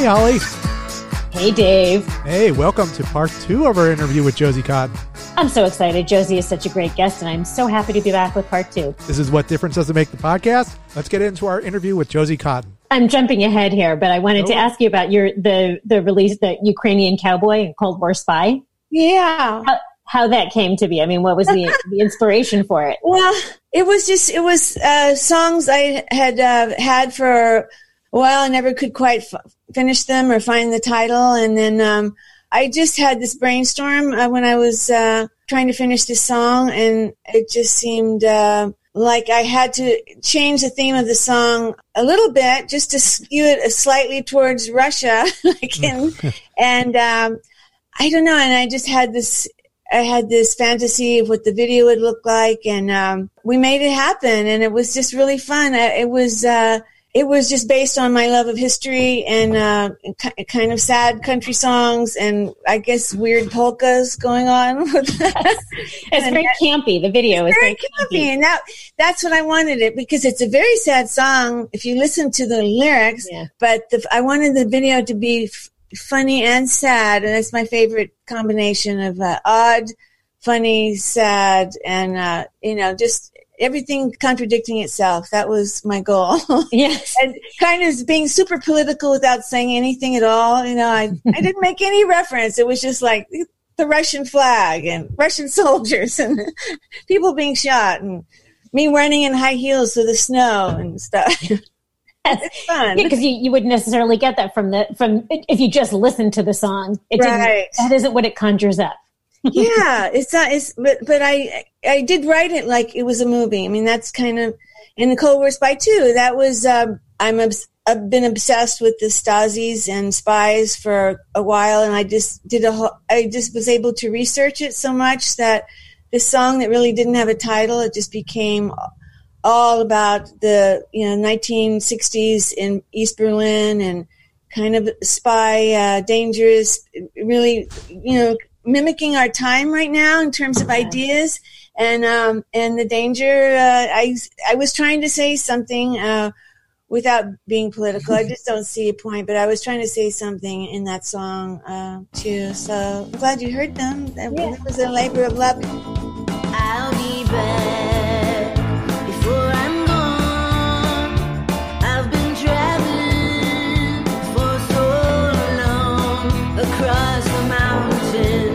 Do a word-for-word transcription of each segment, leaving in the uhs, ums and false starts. Hey, Holly. Hey, Dave. Hey, welcome to part two of our interview with Josie Cotton. I'm so excited. Josie is such a great guest, and I'm so happy to be back with part two. This is What Difference Does It Make the Podcast? Let's get into our interview with Josie Cotton. I'm jumping ahead here, but I wanted oh. to ask you about your the, the release, the Ukrainian Cowboy and Cold War Spy. Yeah. How, how that came to be. I mean, what was the, the inspiration for it? Well, it was just, it was uh, songs I had uh, had for a while. I never could quite f- finish them or find the title. And then um, I just had this brainstorm uh, when I was uh, trying to finish this song, and it just seemed... Uh, Like I had to change the theme of the song a little bit just to skew it slightly towards Russia. like in, and um, I don't know. And I just had this, I had this fantasy of what the video would look like. And um, we made it happen. And it was just really fun. I, it was, uh, it was just based on my love of history and uh, k- kind of sad country songs and I guess weird polkas going on with that. It's very that, campy. The video is very, very campy. campy. And that, that's what I wanted it because it's a very sad song if you listen to the lyrics, yeah. but the, I wanted the video to be f- funny and sad, and that's my favorite combination of uh, odd, funny, sad, and, uh, you know, just... everything contradicting itself. That was my goal. Yes. And kind of being super political without saying anything at all. You know, I, I didn't make any reference. It was just like the Russian flag and Russian soldiers and people being shot and me running in high heels through the snow and stuff. It's fun. Yeah, because you, you wouldn't necessarily get that from the, from if you just listened to the song. It right. That isn't what it conjures up. Yeah, it's not, it's, but, but I, I did write it like it was a movie. I mean, that's kind of, in the Cold War Spy too, that was, um, I'm, obs- I've been obsessed with the Stasis and spies for a while. And I just did a whole, I just was able to research it so much that this song that really didn't have a title, it just became all about the, you know, nineteen sixties in East Berlin and kind of spy, uh, dangerous, really, you know, mimicking our time right now in terms of ideas and um, and the danger. Uh, I I was trying to say something uh, without being political. I just don't see a point, but I was trying to say something in that song uh, too. So I'm glad you heard them. It yeah. was a labor of love. I'll be back before I'm gone. I've been traveling for so long across the mountains.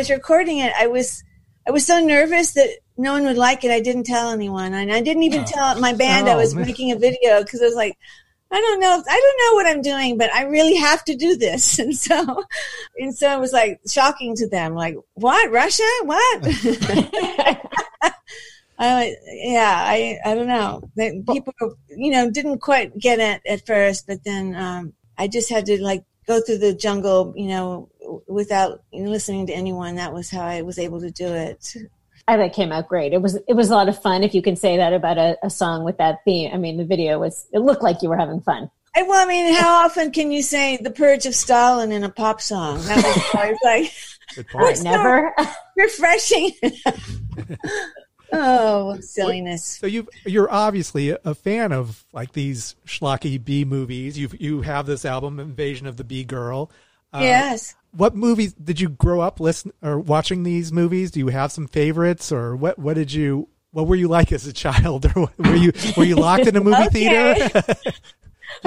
Was recording it, I was I was so nervous that no one would like it. I didn't tell anyone, and I didn't even oh. tell my band oh, I was man. making a video because I was like, I don't know, I don't know what I'm doing, but I really have to do this. And so, and so it was like shocking to them, like, what, Russia, what? I yeah, I I don't know. People, you know, didn't quite get it at first, but then um, I just had to like go through the jungle, you know. Without listening to anyone, that was how I was able to do it. I thought it came out great. It was it was a lot of fun, if you can say that about a, a song with that theme. I mean, the video was, it looked like you were having fun. I, well, I mean, how often can you say the purge of Stalin in a pop song? That was, I was like, good point. So never refreshing. Oh, silliness. So you've, you're obviously a fan of like these schlocky B movies. You you have this album, Invasion of the B Girl. Um, yes. What movies did you grow up listening or watching these movies? Do you have some favorites, or what? What did you? What were you like as a child? Or what, were you were you locked in a movie okay. theater? Did okay,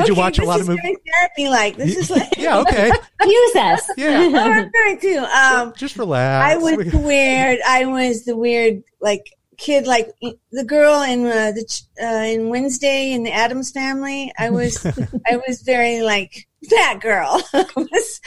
you watch a lot of movies? This is therapy, like this is like yeah, okay. Use us. Yeah, I'm referring to. Um, just relax. I was the weird. I was the weird like kid, like the girl in uh, the uh, in Wednesday in the Addams Family. I was I was very like. That girl was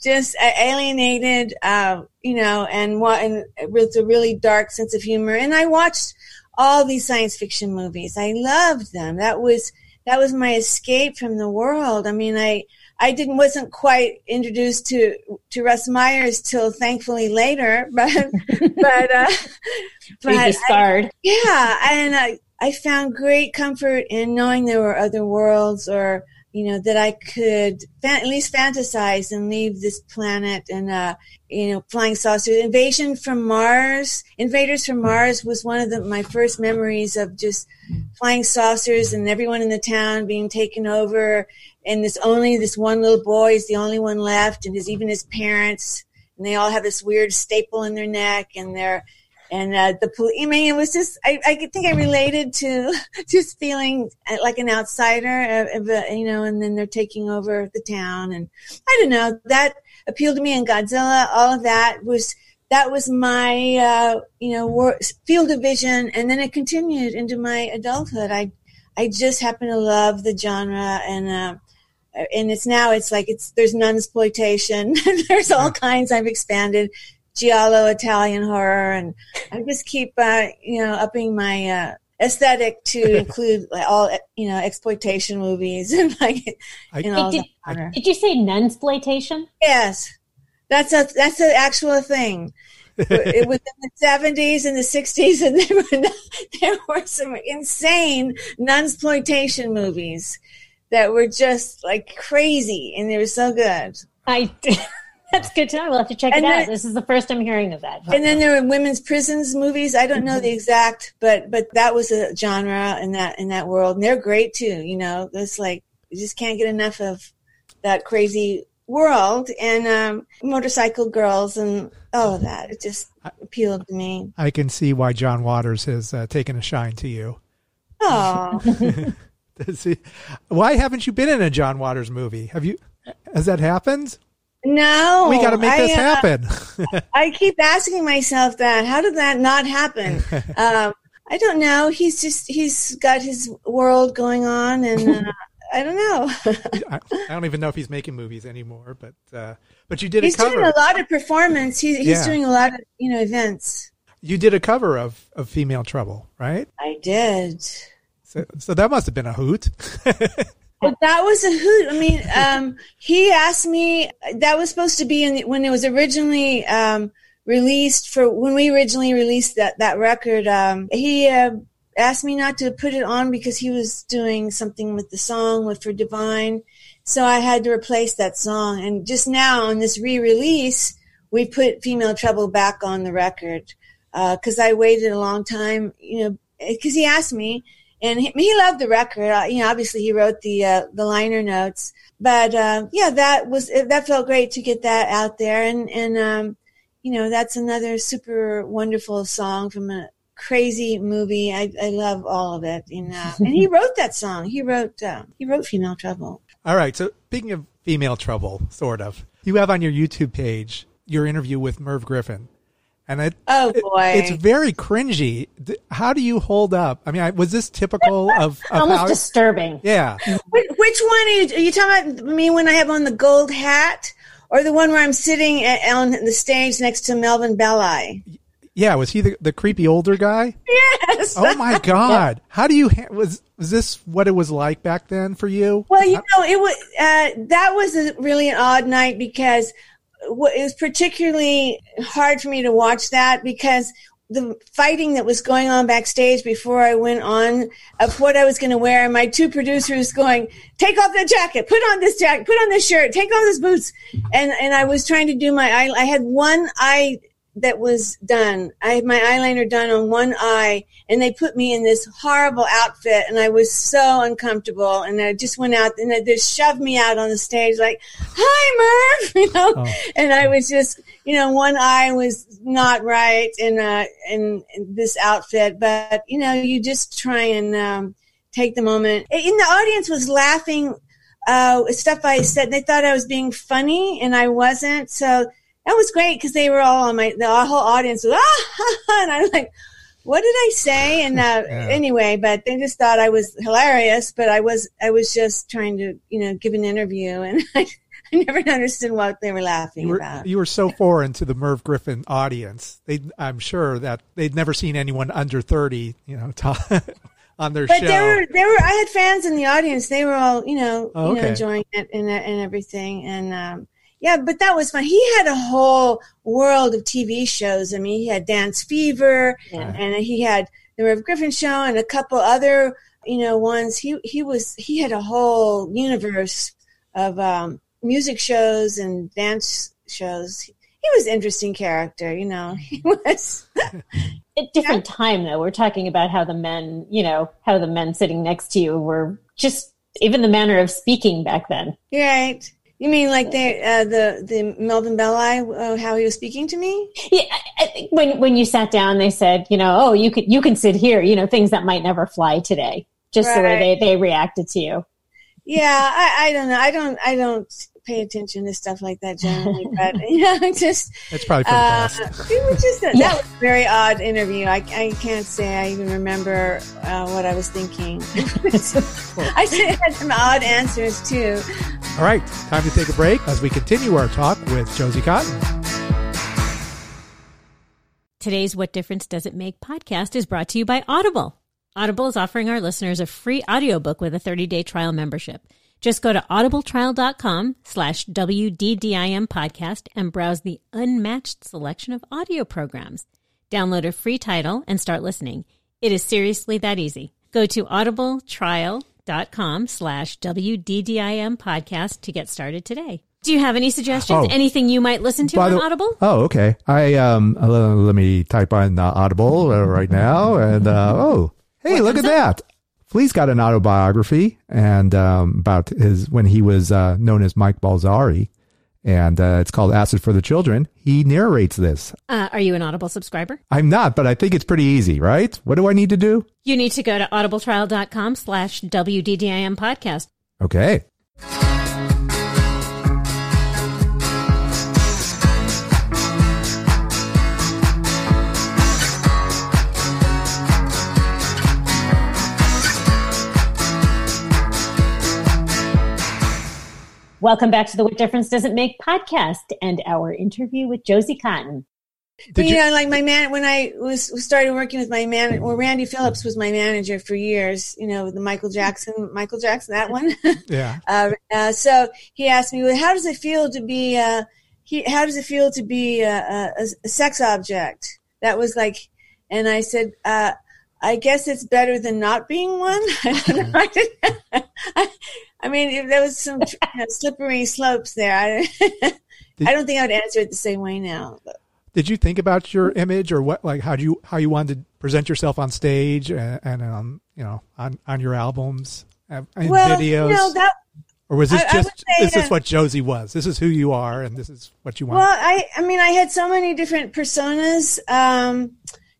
just alienated, uh, you know, and, and with a really dark sense of humor. And I watched all these science fiction movies. I loved them. That was that was my escape from the world. I mean, I I didn't wasn't quite introduced to to Russ Meyer's till thankfully later, but but uh, but scarred. I, yeah, and I I found great comfort in knowing there were other worlds, or you know that I could fan, at least fantasize and leave this planet and uh you know flying saucer. Invasion from Mars, Invaders from Mars was one of the, my first memories of just flying saucers and everyone in the town being taken over. And this only this one little boy is the only one left, and his even his parents, and they all have this weird staple in their neck, and they're and uh, the police. I mean, it was just I, I think I related to just feeling like an outsider, of, of, you know. And then they're taking over the town, and I don't know, that appealed to me. And Godzilla, all of that was that was my uh, you know war, field of vision, and then it continued into my adulthood. I I just happen to love the genre, and. Uh, And it's now it's like it's there's nunsploitation. There's all kinds. I've expanded Giallo, Italian horror, and I just keep uh, you know upping my uh, aesthetic to include like, all you know exploitation movies and like I, and all did, that. Did you say nunsploitation? Yes, that's a that's an actual thing. It was in the seventies and the sixties, and there were not, there were some insane nunsploitation movies that were just like crazy, and they were so good. I that's good to know. We'll have to check and it then, out. This is the first I'm hearing of that. And then there were women's prisons movies. I don't mm-hmm. know the exact, but but that was a genre in that in that world, and they're great too. You know, it's like you just can't get enough of that crazy world, and um, motorcycle girls and all of that. It just appealed to me. I can see why John Waters has uh, taken a shine to you. Oh. Why haven't you been in a John Waters movie? Have you? Has that happened? No. We got to make I, this happen. Uh, I keep asking myself that. How did that not happen? um, I don't know. He's just he's got his world going on, and uh, I don't know. I, I don't even know if he's making movies anymore. But uh, but you did. He's a cover. Doing a lot of performance. He, he's yeah. doing a lot of you know events. You did a cover of of Female Trouble, right? I did. So, so that must have been a hoot. Well, that was a hoot. I mean, um, he asked me, that was supposed to be in the, when it was originally um, released, for when we originally released that, that record, um, he uh, asked me not to put it on because he was doing something with the song with for Divine. So I had to replace that song. And just now on this re-release, we put Female Trouble back on the record because uh, I waited a long time, you know, because he asked me. And he, he loved the record. You know, obviously he wrote the uh, the liner notes. But uh, yeah, that was that felt great to get that out there. And and um, you know, that's another super wonderful song from a crazy movie. I, I love all of it. You know, and he wrote that song. He wrote uh, he wrote Female Trouble. All right. So speaking of Female Trouble, sort of, you have on your YouTube page your interview with Merv Griffin. And it, oh boy. It, it's very cringy. How do you hold up? I mean, I, was this typical of, of almost how, disturbing? Yeah. Which, which one are you, are you talking about? Me when I have on the gold hat, or the one where I'm sitting at, on the stage next to Melvin Belli? Yeah, was he the, the creepy older guy? Yes. Oh my God! How do you ha- was was this what it was like back then for you? Well, you know, it was uh, that was a, really an odd night because. It was particularly hard for me to watch that because the fighting that was going on backstage before I went on of what I was going to wear, and my two producers going, take off that jacket, put on this jacket, put on this shirt, take off these boots. And and I was trying to do my eye. I had one eye that was done. I had my eyeliner done on one eye, and they put me in this horrible outfit, and I was so uncomfortable. And I just went out, and they just shoved me out on the stage like, hi, Merv, you know. Oh. And I was just, you know, one eye was not right in, uh, in, in this outfit. But, you know, you just try and um, take the moment. And the audience was laughing uh, stuff I said. They thought I was being funny, and I wasn't. So that was great because they were all on my, the whole audience was, ah, and I was like, what did I say? And uh, yeah. anyway, but they just thought I was hilarious, but I was, I was just trying to, you know, give an interview, and I, I never understood what they were laughing you were, about. You were so foreign to the Merv Griffin audience. They, I'm sure that they'd never seen anyone under thirty, you know, talk, on their but show. But there were, there were, I had fans in the audience. They were all, you know, oh, you okay. know enjoying it and, and everything. And um, yeah, but that was fun. He had a whole world of T V shows. I mean, he had Dance Fever, yeah. and he had the Merv Griffin Show, and a couple other, you know, ones. He he was he had a whole universe of um, music shows and dance shows. He was an interesting character, you know. He was a different time, though. We're talking about how the men, you know, how the men sitting next to you were just even the manner of speaking back then. Right. You mean like the uh, the the Melvin Belli, uh, how he was speaking to me? Yeah, I think when when you sat down, they said, you know, oh, you could you can sit here, you know, things that might never fly today, just right. the way they, they reacted to you. Yeah, I, I don't know, I don't I don't pay attention to stuff like that generally, but you know, just it's probably pretty uh, fast. It was just a, yeah. That was a very odd interview. I I can't say I even remember uh, what I was thinking. I had some odd answers too. All right, time to take a break as we continue our talk with Josie Cotton. Today's What Difference Does It Make podcast is brought to you by Audible. Audible is offering our listeners a free audiobook with a thirty-day trial membership. Just go to audibletrial.com slash WDDIM podcast and browse the unmatched selection of audio programs. Download a free title and start listening. It is seriously that easy. Go to audibletrial.com. dot com slash WDDIM podcast to get started today. Do you have any suggestions? Oh, anything you might listen to on the, Audible? Oh, okay. I um uh, let me type on uh, Audible uh, right now, and uh, oh, hey, what look at up? that. Flea's got an autobiography and um, about his when he was uh, known as Mike Balzari, and uh, it's called Acid for the Children. He narrates this. Uh, are you an Audible subscriber? I'm not, but I think it's pretty easy, right? What do I need to do? You need to go to audibletrial.com slash WDDIM podcast. Okay. Welcome back to the What Difference Does It Make podcast and our interview with Josie Cotton. Did you, you know, like my man, when I was started working with my man, well, Randy Phillips was my manager for years, you know, the Michael Jackson, Michael Jackson, that one. Yeah. uh, uh, so he asked me, well, how does it feel to be, uh, he, how does it feel to be a, a, a sex object? That was like, and I said, uh, I guess it's better than not being one. I don't know. I, I, I mean, there was some you know, slippery slopes there. I, did, I don't think I would answer it the same way now. But. Did you think about your image or what, like how do you how you wanted to present yourself on stage and, and um, you know, on, on your albums and well, videos? You know, that, or was this I, just I this that, is what Josie was? This is who you are, and this is what you want. Well, I I mean, I had so many different personas, um,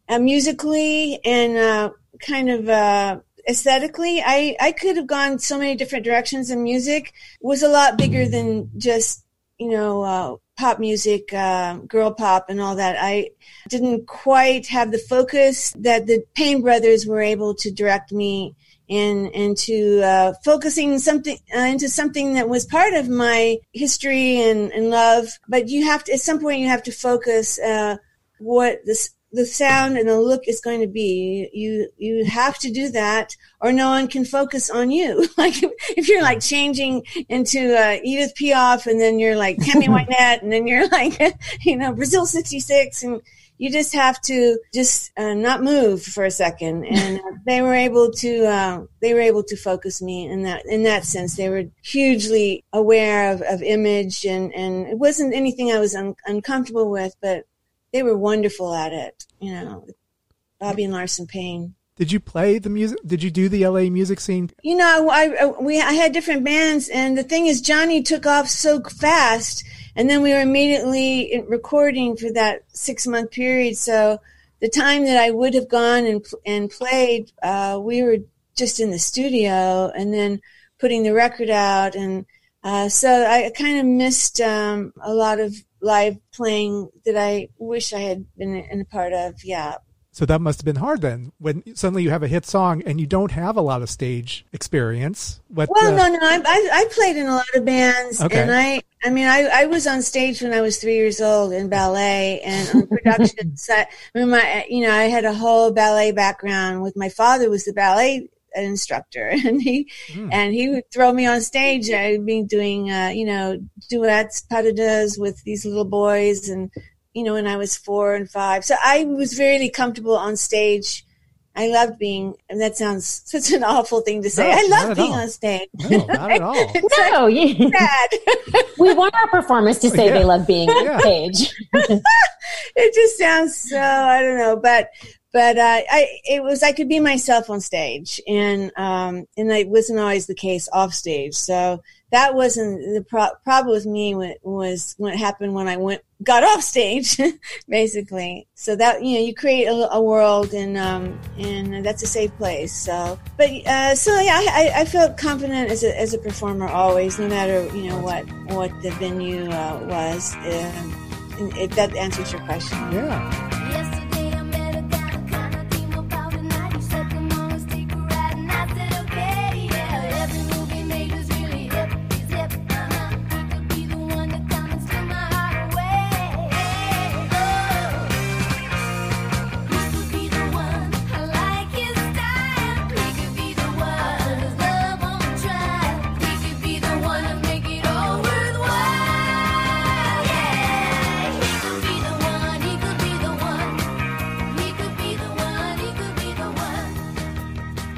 uh, musically and uh, kind of. Uh, Aesthetically, I, I could have gone so many different directions, and music was a lot bigger than just, you know, uh, pop music, uh, girl pop and all that. I didn't quite have the focus that the Payne brothers were able to direct me in, into uh, focusing something uh, into something that was part of my history and, and love. But you have to, at some point, you have to focus uh, what this. the sound and the look is going to be. You you have to do that, or no one can focus on you. Like if you're like changing into uh, Edith Piaf, and then you're like Tammy Wynette, and then you're like you know Brazil sixty-six, and you just have to just uh, not move for a second. And they were able to uh, they were able to focus me in that in that sense. They were hugely aware of, of image, and, and it wasn't anything I was un- uncomfortable with, but. They were wonderful at it, you know, Bobby and Larson Payne. Did you play the music? Did you do the L A music scene? You know, I, I, we, I had different bands, and the thing is Johnny took off so fast, and then we were immediately recording for that six-month period. So the time that I would have gone and and played, uh, we were just in the studio and then putting the record out. And uh, so I kind of missed um, a lot of live playing that I wish I had been a part of. Yeah. So that must have been hard then, when suddenly you have a hit song and you don't have a lot of stage experience. What, well, uh... no, no, I, I played in a lot of bands, okay. and I, I mean, I, I was on stage when I was three years old in ballet and on production set. I mean, my, you know, I had a whole ballet background. With my father was the ballet instructor, and he, mm. and he would throw me on stage. I'd be doing, uh, you know, duets, pas de deux with these little boys, and you know, when I was four and five. So I was really comfortable on stage. I loved being, and that sounds such an awful thing to say. No, I love being all. on stage. No, not at all. It's no, yeah. Sad. We want our performers to say yeah. they love being yeah. on stage. It just sounds so, I don't know, but, but uh, I, it was, I could be myself on stage, and, um, and it wasn't always the case off stage. So that wasn't the pro- problem with me. When, was what happened when I went, got off stage, basically. So that, you know, you create a, a world, and um, and that's a safe place. So, but uh, so yeah, I, I felt confident as a as a performer always, no matter you know what what the venue uh, was. Um, if that answers your question. Yeah.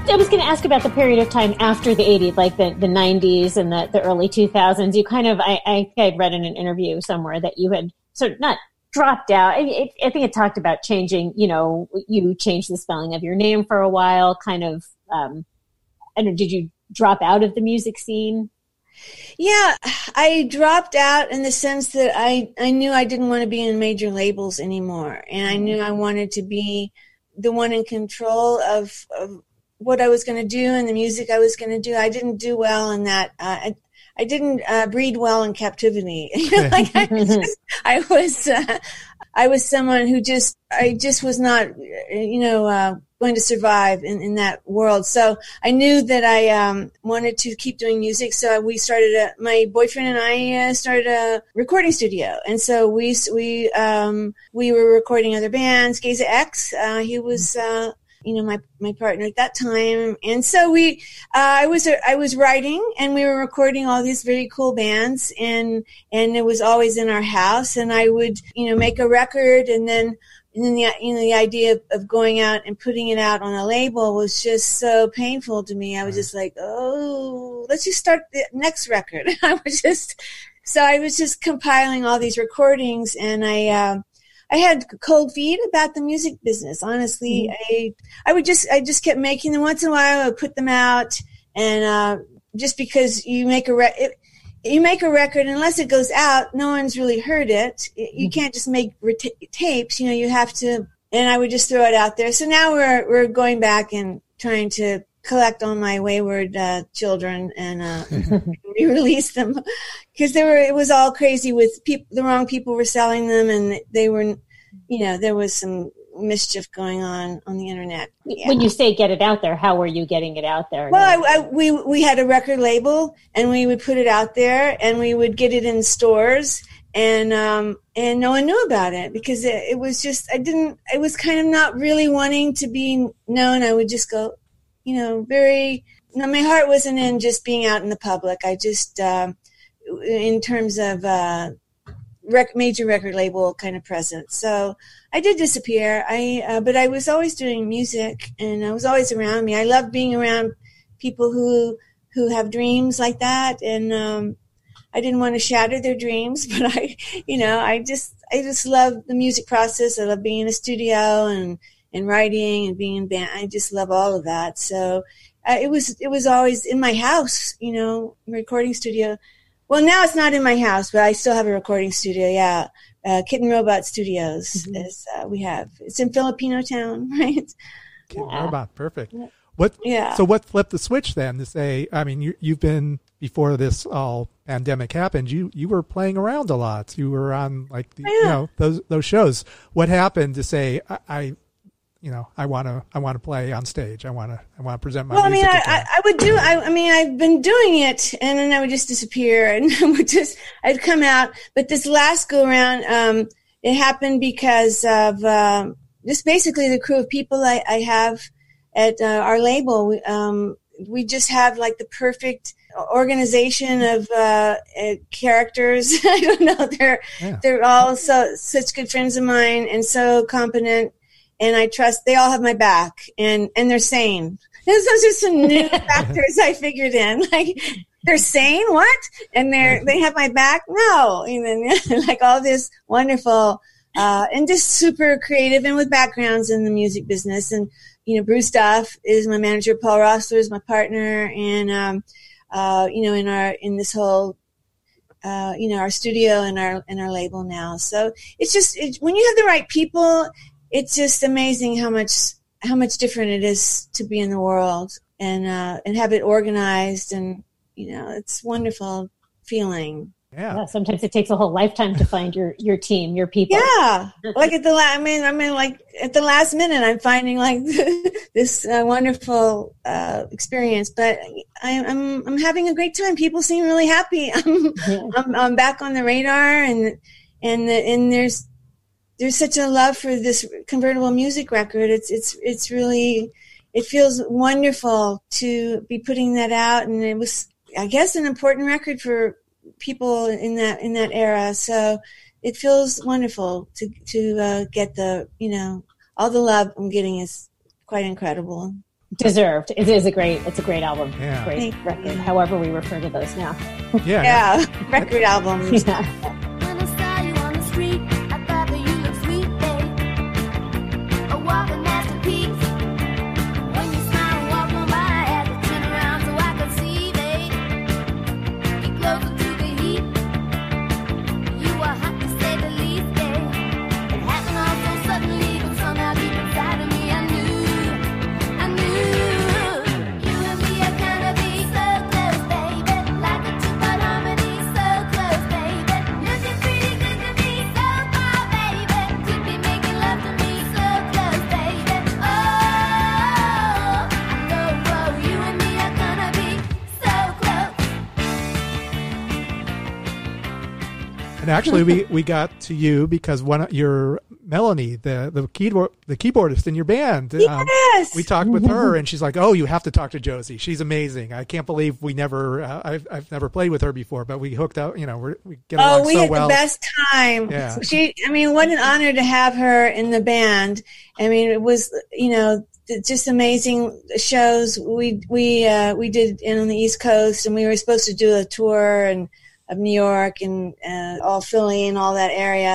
I was going to ask about the period of time after the eighties, like the, the nineties and the, the early two thousands. You kind of, I, I think I'd read in an interview somewhere that you had sort of not dropped out. I, I think it talked about changing, you know, you changed the spelling of your name for a while, kind of, um, I don't know, did you drop out of the music scene? Yeah, I dropped out in the sense that I, I knew I didn't want to be in major labels anymore. And I knew I wanted to be the one in control of, of what I was going to do and the music I was going to do. I didn't do well in that. Uh, I, I didn't uh, breed well in captivity. like I was, just, I, was uh, I was someone who just, I just was not, you know, uh, going to survive in, in that world. So I knew that I um, wanted to keep doing music. So we started a, my boyfriend and I uh, started a recording studio. And so we, we, um, we were recording other bands. Geza X, uh, he was, uh, you know, my, my partner at that time. And so we, uh, I was, uh, I was writing, and we were recording all these really cool bands, and, and it was always in our house. And I would, you know, make a record, and then, and then the, you know, the idea of, of going out and putting it out on a label was just so painful to me. I was just like, oh, let's just start the next record. I was just, so I was just compiling all these recordings, and I, um, uh, I had cold feet about the music business. Honestly, mm-hmm. I I would just I just kept making them. Once in a while, I would put them out, and uh, just because you make a re- it, you make a record, unless it goes out, no one's really heard it. it you mm-hmm. can't just make reta- tapes. You know, you have to. And I would just throw it out there. So now we're we're going back and trying to collect all my wayward uh, children and uh, re-release them, because they were. It was all crazy with people. The wrong people were selling them, and they were. You know, there was some mischief going on on the internet. Yeah. When you say get it out there, how were you getting it out there? Well, I, I, we we had a record label, and we would put it out there, and we would get it in stores, and um and no one knew about it, because it, it was just I didn't. I was kind of not really wanting to be known. I would just go. You know, very, no, my heart wasn't in just being out in the public. I just, um, in terms of uh, rec- major record label kind of presence. So I did disappear. I, uh, but I was always doing music, and I was always around me. I love being around people who who have dreams like that, and um, I didn't want to shatter their dreams. But I, you know, I just, I just love the music process. I love being in a studio and. and writing and being in band. I just love all of that. So uh, it was, it was always in my house, you know, recording studio. Well, now it's not in my house, but I still have a recording studio. Yeah. Uh, Kitten Robot Studios mm-hmm. is, uh, we have, it's in Filipino Town, right? Kitten yeah. Robot. Perfect. What, yeah. So what flipped the switch then to say, I mean, you, you've been before this all pandemic happened, you, you were playing around a lot. You were on like, the, yeah. you know, those, those shows. What happened to say, I, I you know, I want to, I want to play on stage. I want to, I want to present my well, music. Well, I mean, I, I would do, I, I mean, I've been doing it, and then I would just disappear, and I would just, I'd come out. But this last go around, um, it happened because of um, just basically the crew of people I, I have at uh, our label. We, um, we just have like the perfect organization of uh, uh, characters. I don't know. They're, yeah. they're all so such good friends of mine and so competent. And I trust they all have my back, and, and they're sane. Those are just some new factors I figured in. Like, they're sane, what? And they're they have my back? No. And then, like, all this wonderful uh, and just super creative and with backgrounds in the music business. And, you know, Bruce Duff is my manager. Paul Rossler is my partner. And, um, uh, you know, in our in this whole, uh, you know, our studio and our, and our label now. So it's just it, when you have the right people – it's just amazing how much how much different it is to be in the world and uh, and have it organized, and you know, it's a wonderful feeling. Yeah. Well, sometimes it takes a whole lifetime to find your, your team, your people. Yeah. Like at the la- I mean, I mean, like at the last minute, I'm finding like this uh, wonderful uh, experience. But I, I'm I'm having a great time. People seem really happy. I'm yeah. I'm, I'm back on the radar, and and the, and there's. There's such a love for this Convertible Music record. It's it's it's really, it feels wonderful to be putting that out, and it was, I guess, an important record for people in that in that era. So it feels wonderful to to uh, get the you know all the love I'm getting is quite incredible. Deserved. It is a great. It's a great album. Yeah. Great Thank record. You. However, we refer to those now. Yeah. yeah. Record albums. Yeah. Actually, we, we got to you because one of your Melanie, the the keyboard the keyboardist in your band. Yes, um, we talked with her, and she's like, "Oh, you have to talk to Josie. She's amazing. I can't believe we never. Uh, I've I've never played with her before, but we hooked up. You know, we're, we get along so well. Oh, we so had well. the best time. Yeah. She. I mean, what an honor to have her in the band. I mean, it was you know just amazing shows we we uh, we did in on the East Coast, and we were supposed to do a tour and. Of New York and uh, all Philly and all that area,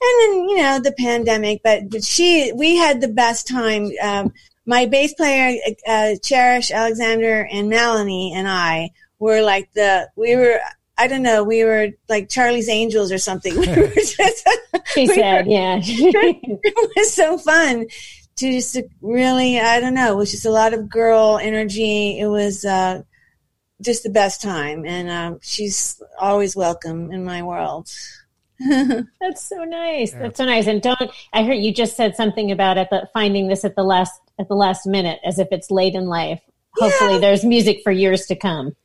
and then you know the pandemic. But, but she, we had the best time. Um, my bass player, uh, Cherish Alexander, and Melanie and I were like the we were. I don't know. We were like Charlie's Angels or something. We were just, she we said, were, "Yeah, it was so fun to just really. I don't know. It was just a lot of girl energy. It was." Uh, just the best time, and um, she's always welcome in my world. That's so nice. Yeah. That's so nice. And don't I heard you just said something about at the finding this at the last at the last minute, as if it's late in life. Hopefully, yeah. There's music for years to come.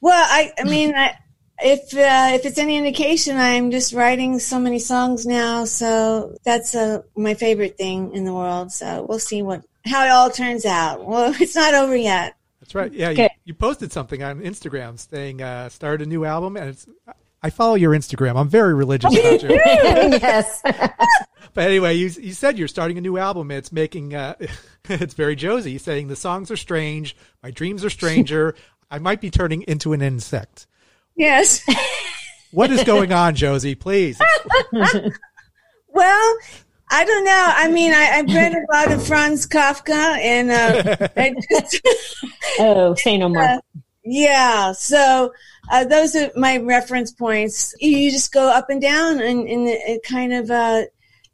Well, I, I mean, I, if uh, if it's any indication, I'm just writing so many songs now, so that's uh, my favorite thing in the world. So we'll see what how it all turns out. Well, it's not over yet. That's right. Yeah, you, you posted something on Instagram saying uh, start a new album, and it's. I follow your Instagram. I'm very religious about you. Yes. But anyway, you you said you're starting a new album. It's making. Uh, it's very Josie saying the songs are strange. My dreams are stranger. I might be turning into an insect. Yes. What is going on, Josie? Please. Well. I don't know. I mean, I, I've read a lot of Franz Kafka, and uh, I just, oh, say no more. Uh, yeah, so uh, those are my reference points. You just go up and down, and, and it kind of. Uh,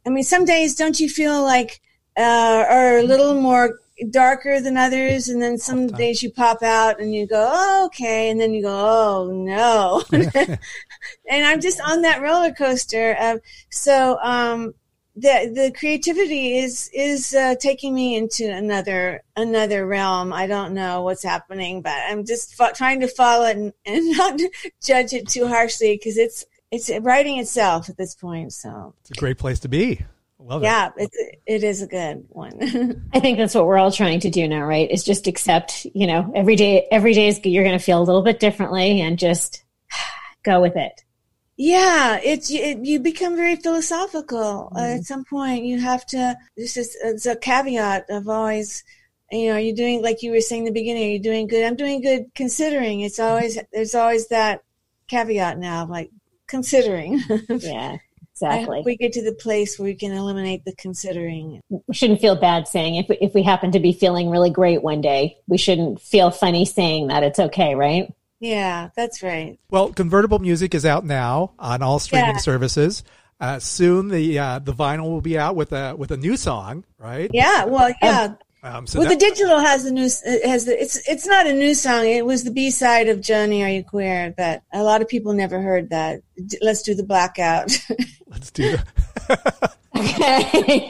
I mean, some days don't you feel like uh, are a little more darker than others, and then some days you pop out and you go, oh, okay, and then you go, oh no, and I'm just on that roller coaster. Of, so. Um, the the creativity is is uh, taking me into another another realm. I don't know what's happening, but I'm just fo- trying to follow it and, and not judge it too harshly, because it's it's writing itself at this point. So it's a great place to be. Love yeah, it. It's, it is a good one. I think that's what we're all trying to do now, right? Is just accept, you know, every day, every day is, you're going to feel a little bit differently, and just go with it. Yeah, it's it, you become very philosophical mm-hmm. uh, at some point. You have to. This is it's a caveat of always, you know, you're doing, like you were saying in the beginning, you're doing good. I'm doing good considering. It's always there's always that caveat now, like considering. Yeah. Exactly. I hope we get to the place where we can eliminate the considering. We shouldn't feel bad saying if we, if we happen to be feeling really great one day, we shouldn't feel funny saying that. It's okay, right? Yeah, that's right. Well, Convertible Music is out now on all streaming yeah. services. Uh, soon the uh, the vinyl will be out with a with a new song, right? Yeah. Well, yeah. Um, um, so well, the digital has the new has the, it's it's not a new song. It was the B side of Johnny Are You Queer, but a lot of people never heard that. Let's do the blackout. Let's do that. Okay.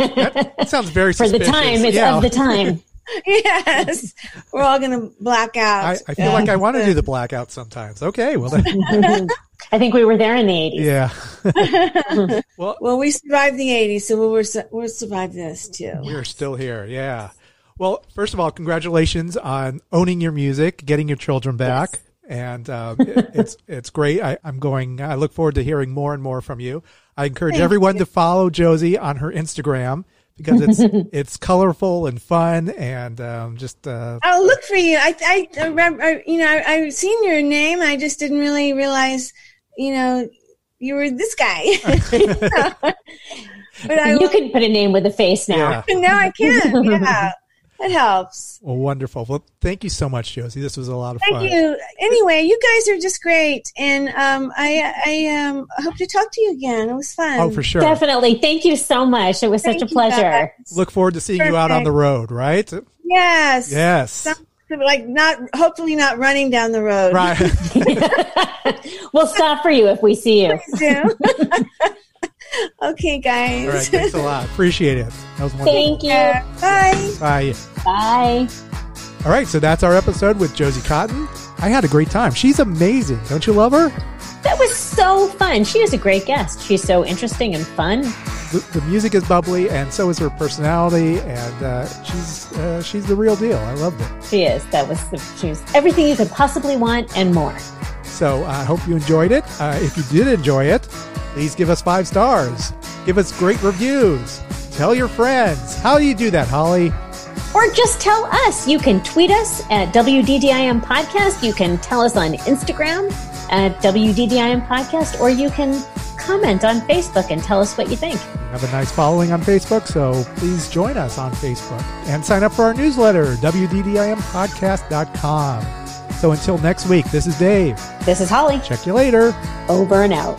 That sounds very suspicious. For the time, it's yeah. of the time. Yes. We're all going to black out. I, I feel yeah. like I want to do the blackout sometimes. Okay. Well, then. I think we were there in the eighties. Yeah. well, well, we survived the eighties, so we'll, we'll survive this too. We're still here. Yeah. Well, first of all, congratulations on owning your music, getting your children back. Yes. And um, it, it's it's great. I, I'm going. I look forward to hearing more and more from you. I encourage Thank everyone you. to follow Josie on her Instagram, because it's it's colorful and fun, and um, just. Uh, I'll look for you. I I, I you know I, I've seen your name. I just didn't really realize, you know, you were this guy. But I, you can put a name with a face now. Yeah. Now I can. Yeah. It helps. Well, wonderful. Well, thank you so much, Josie. This was a lot of fun. Thank you. Anyway, you guys are just great, and um, I, I um, hope to talk to you again. It was fun. Oh, for sure. Definitely. Thank you so much. It was thank such a pleasure. Guys. Look forward to seeing Perfect. you out on the road, right? Yes. Yes. Some, like not, hopefully not running down the road. Right. We'll stop for you if we see you. Please do. Okay, guys. All right, thanks a lot. Appreciate it. That was wonderful. Thank you. Bye. Bye. Bye. All right, so that's our episode with Josie Cotton. I had a great time. She's amazing. Don't you love her? That was so fun. She is a great guest. She's so interesting and fun. The, the music is bubbly, and so is her personality, and uh, she's uh, she's the real deal. I loved it. She is. That was she was everything you could possibly want and more. So I uh, hope you enjoyed it. Uh, if you did enjoy it, please give us five stars. Give us great reviews. Tell your friends. How do you do that, Holly? Or just tell us. You can tweet us at W D D I M Podcast. You can tell us on Instagram at W D D I M Podcast. Or you can comment on Facebook and tell us what you think. We have a nice following on Facebook, so please join us on Facebook. And sign up for our newsletter, W D D I M podcast dot com. So until next week, this is Dave. This is Holly. Check you later. Over and out.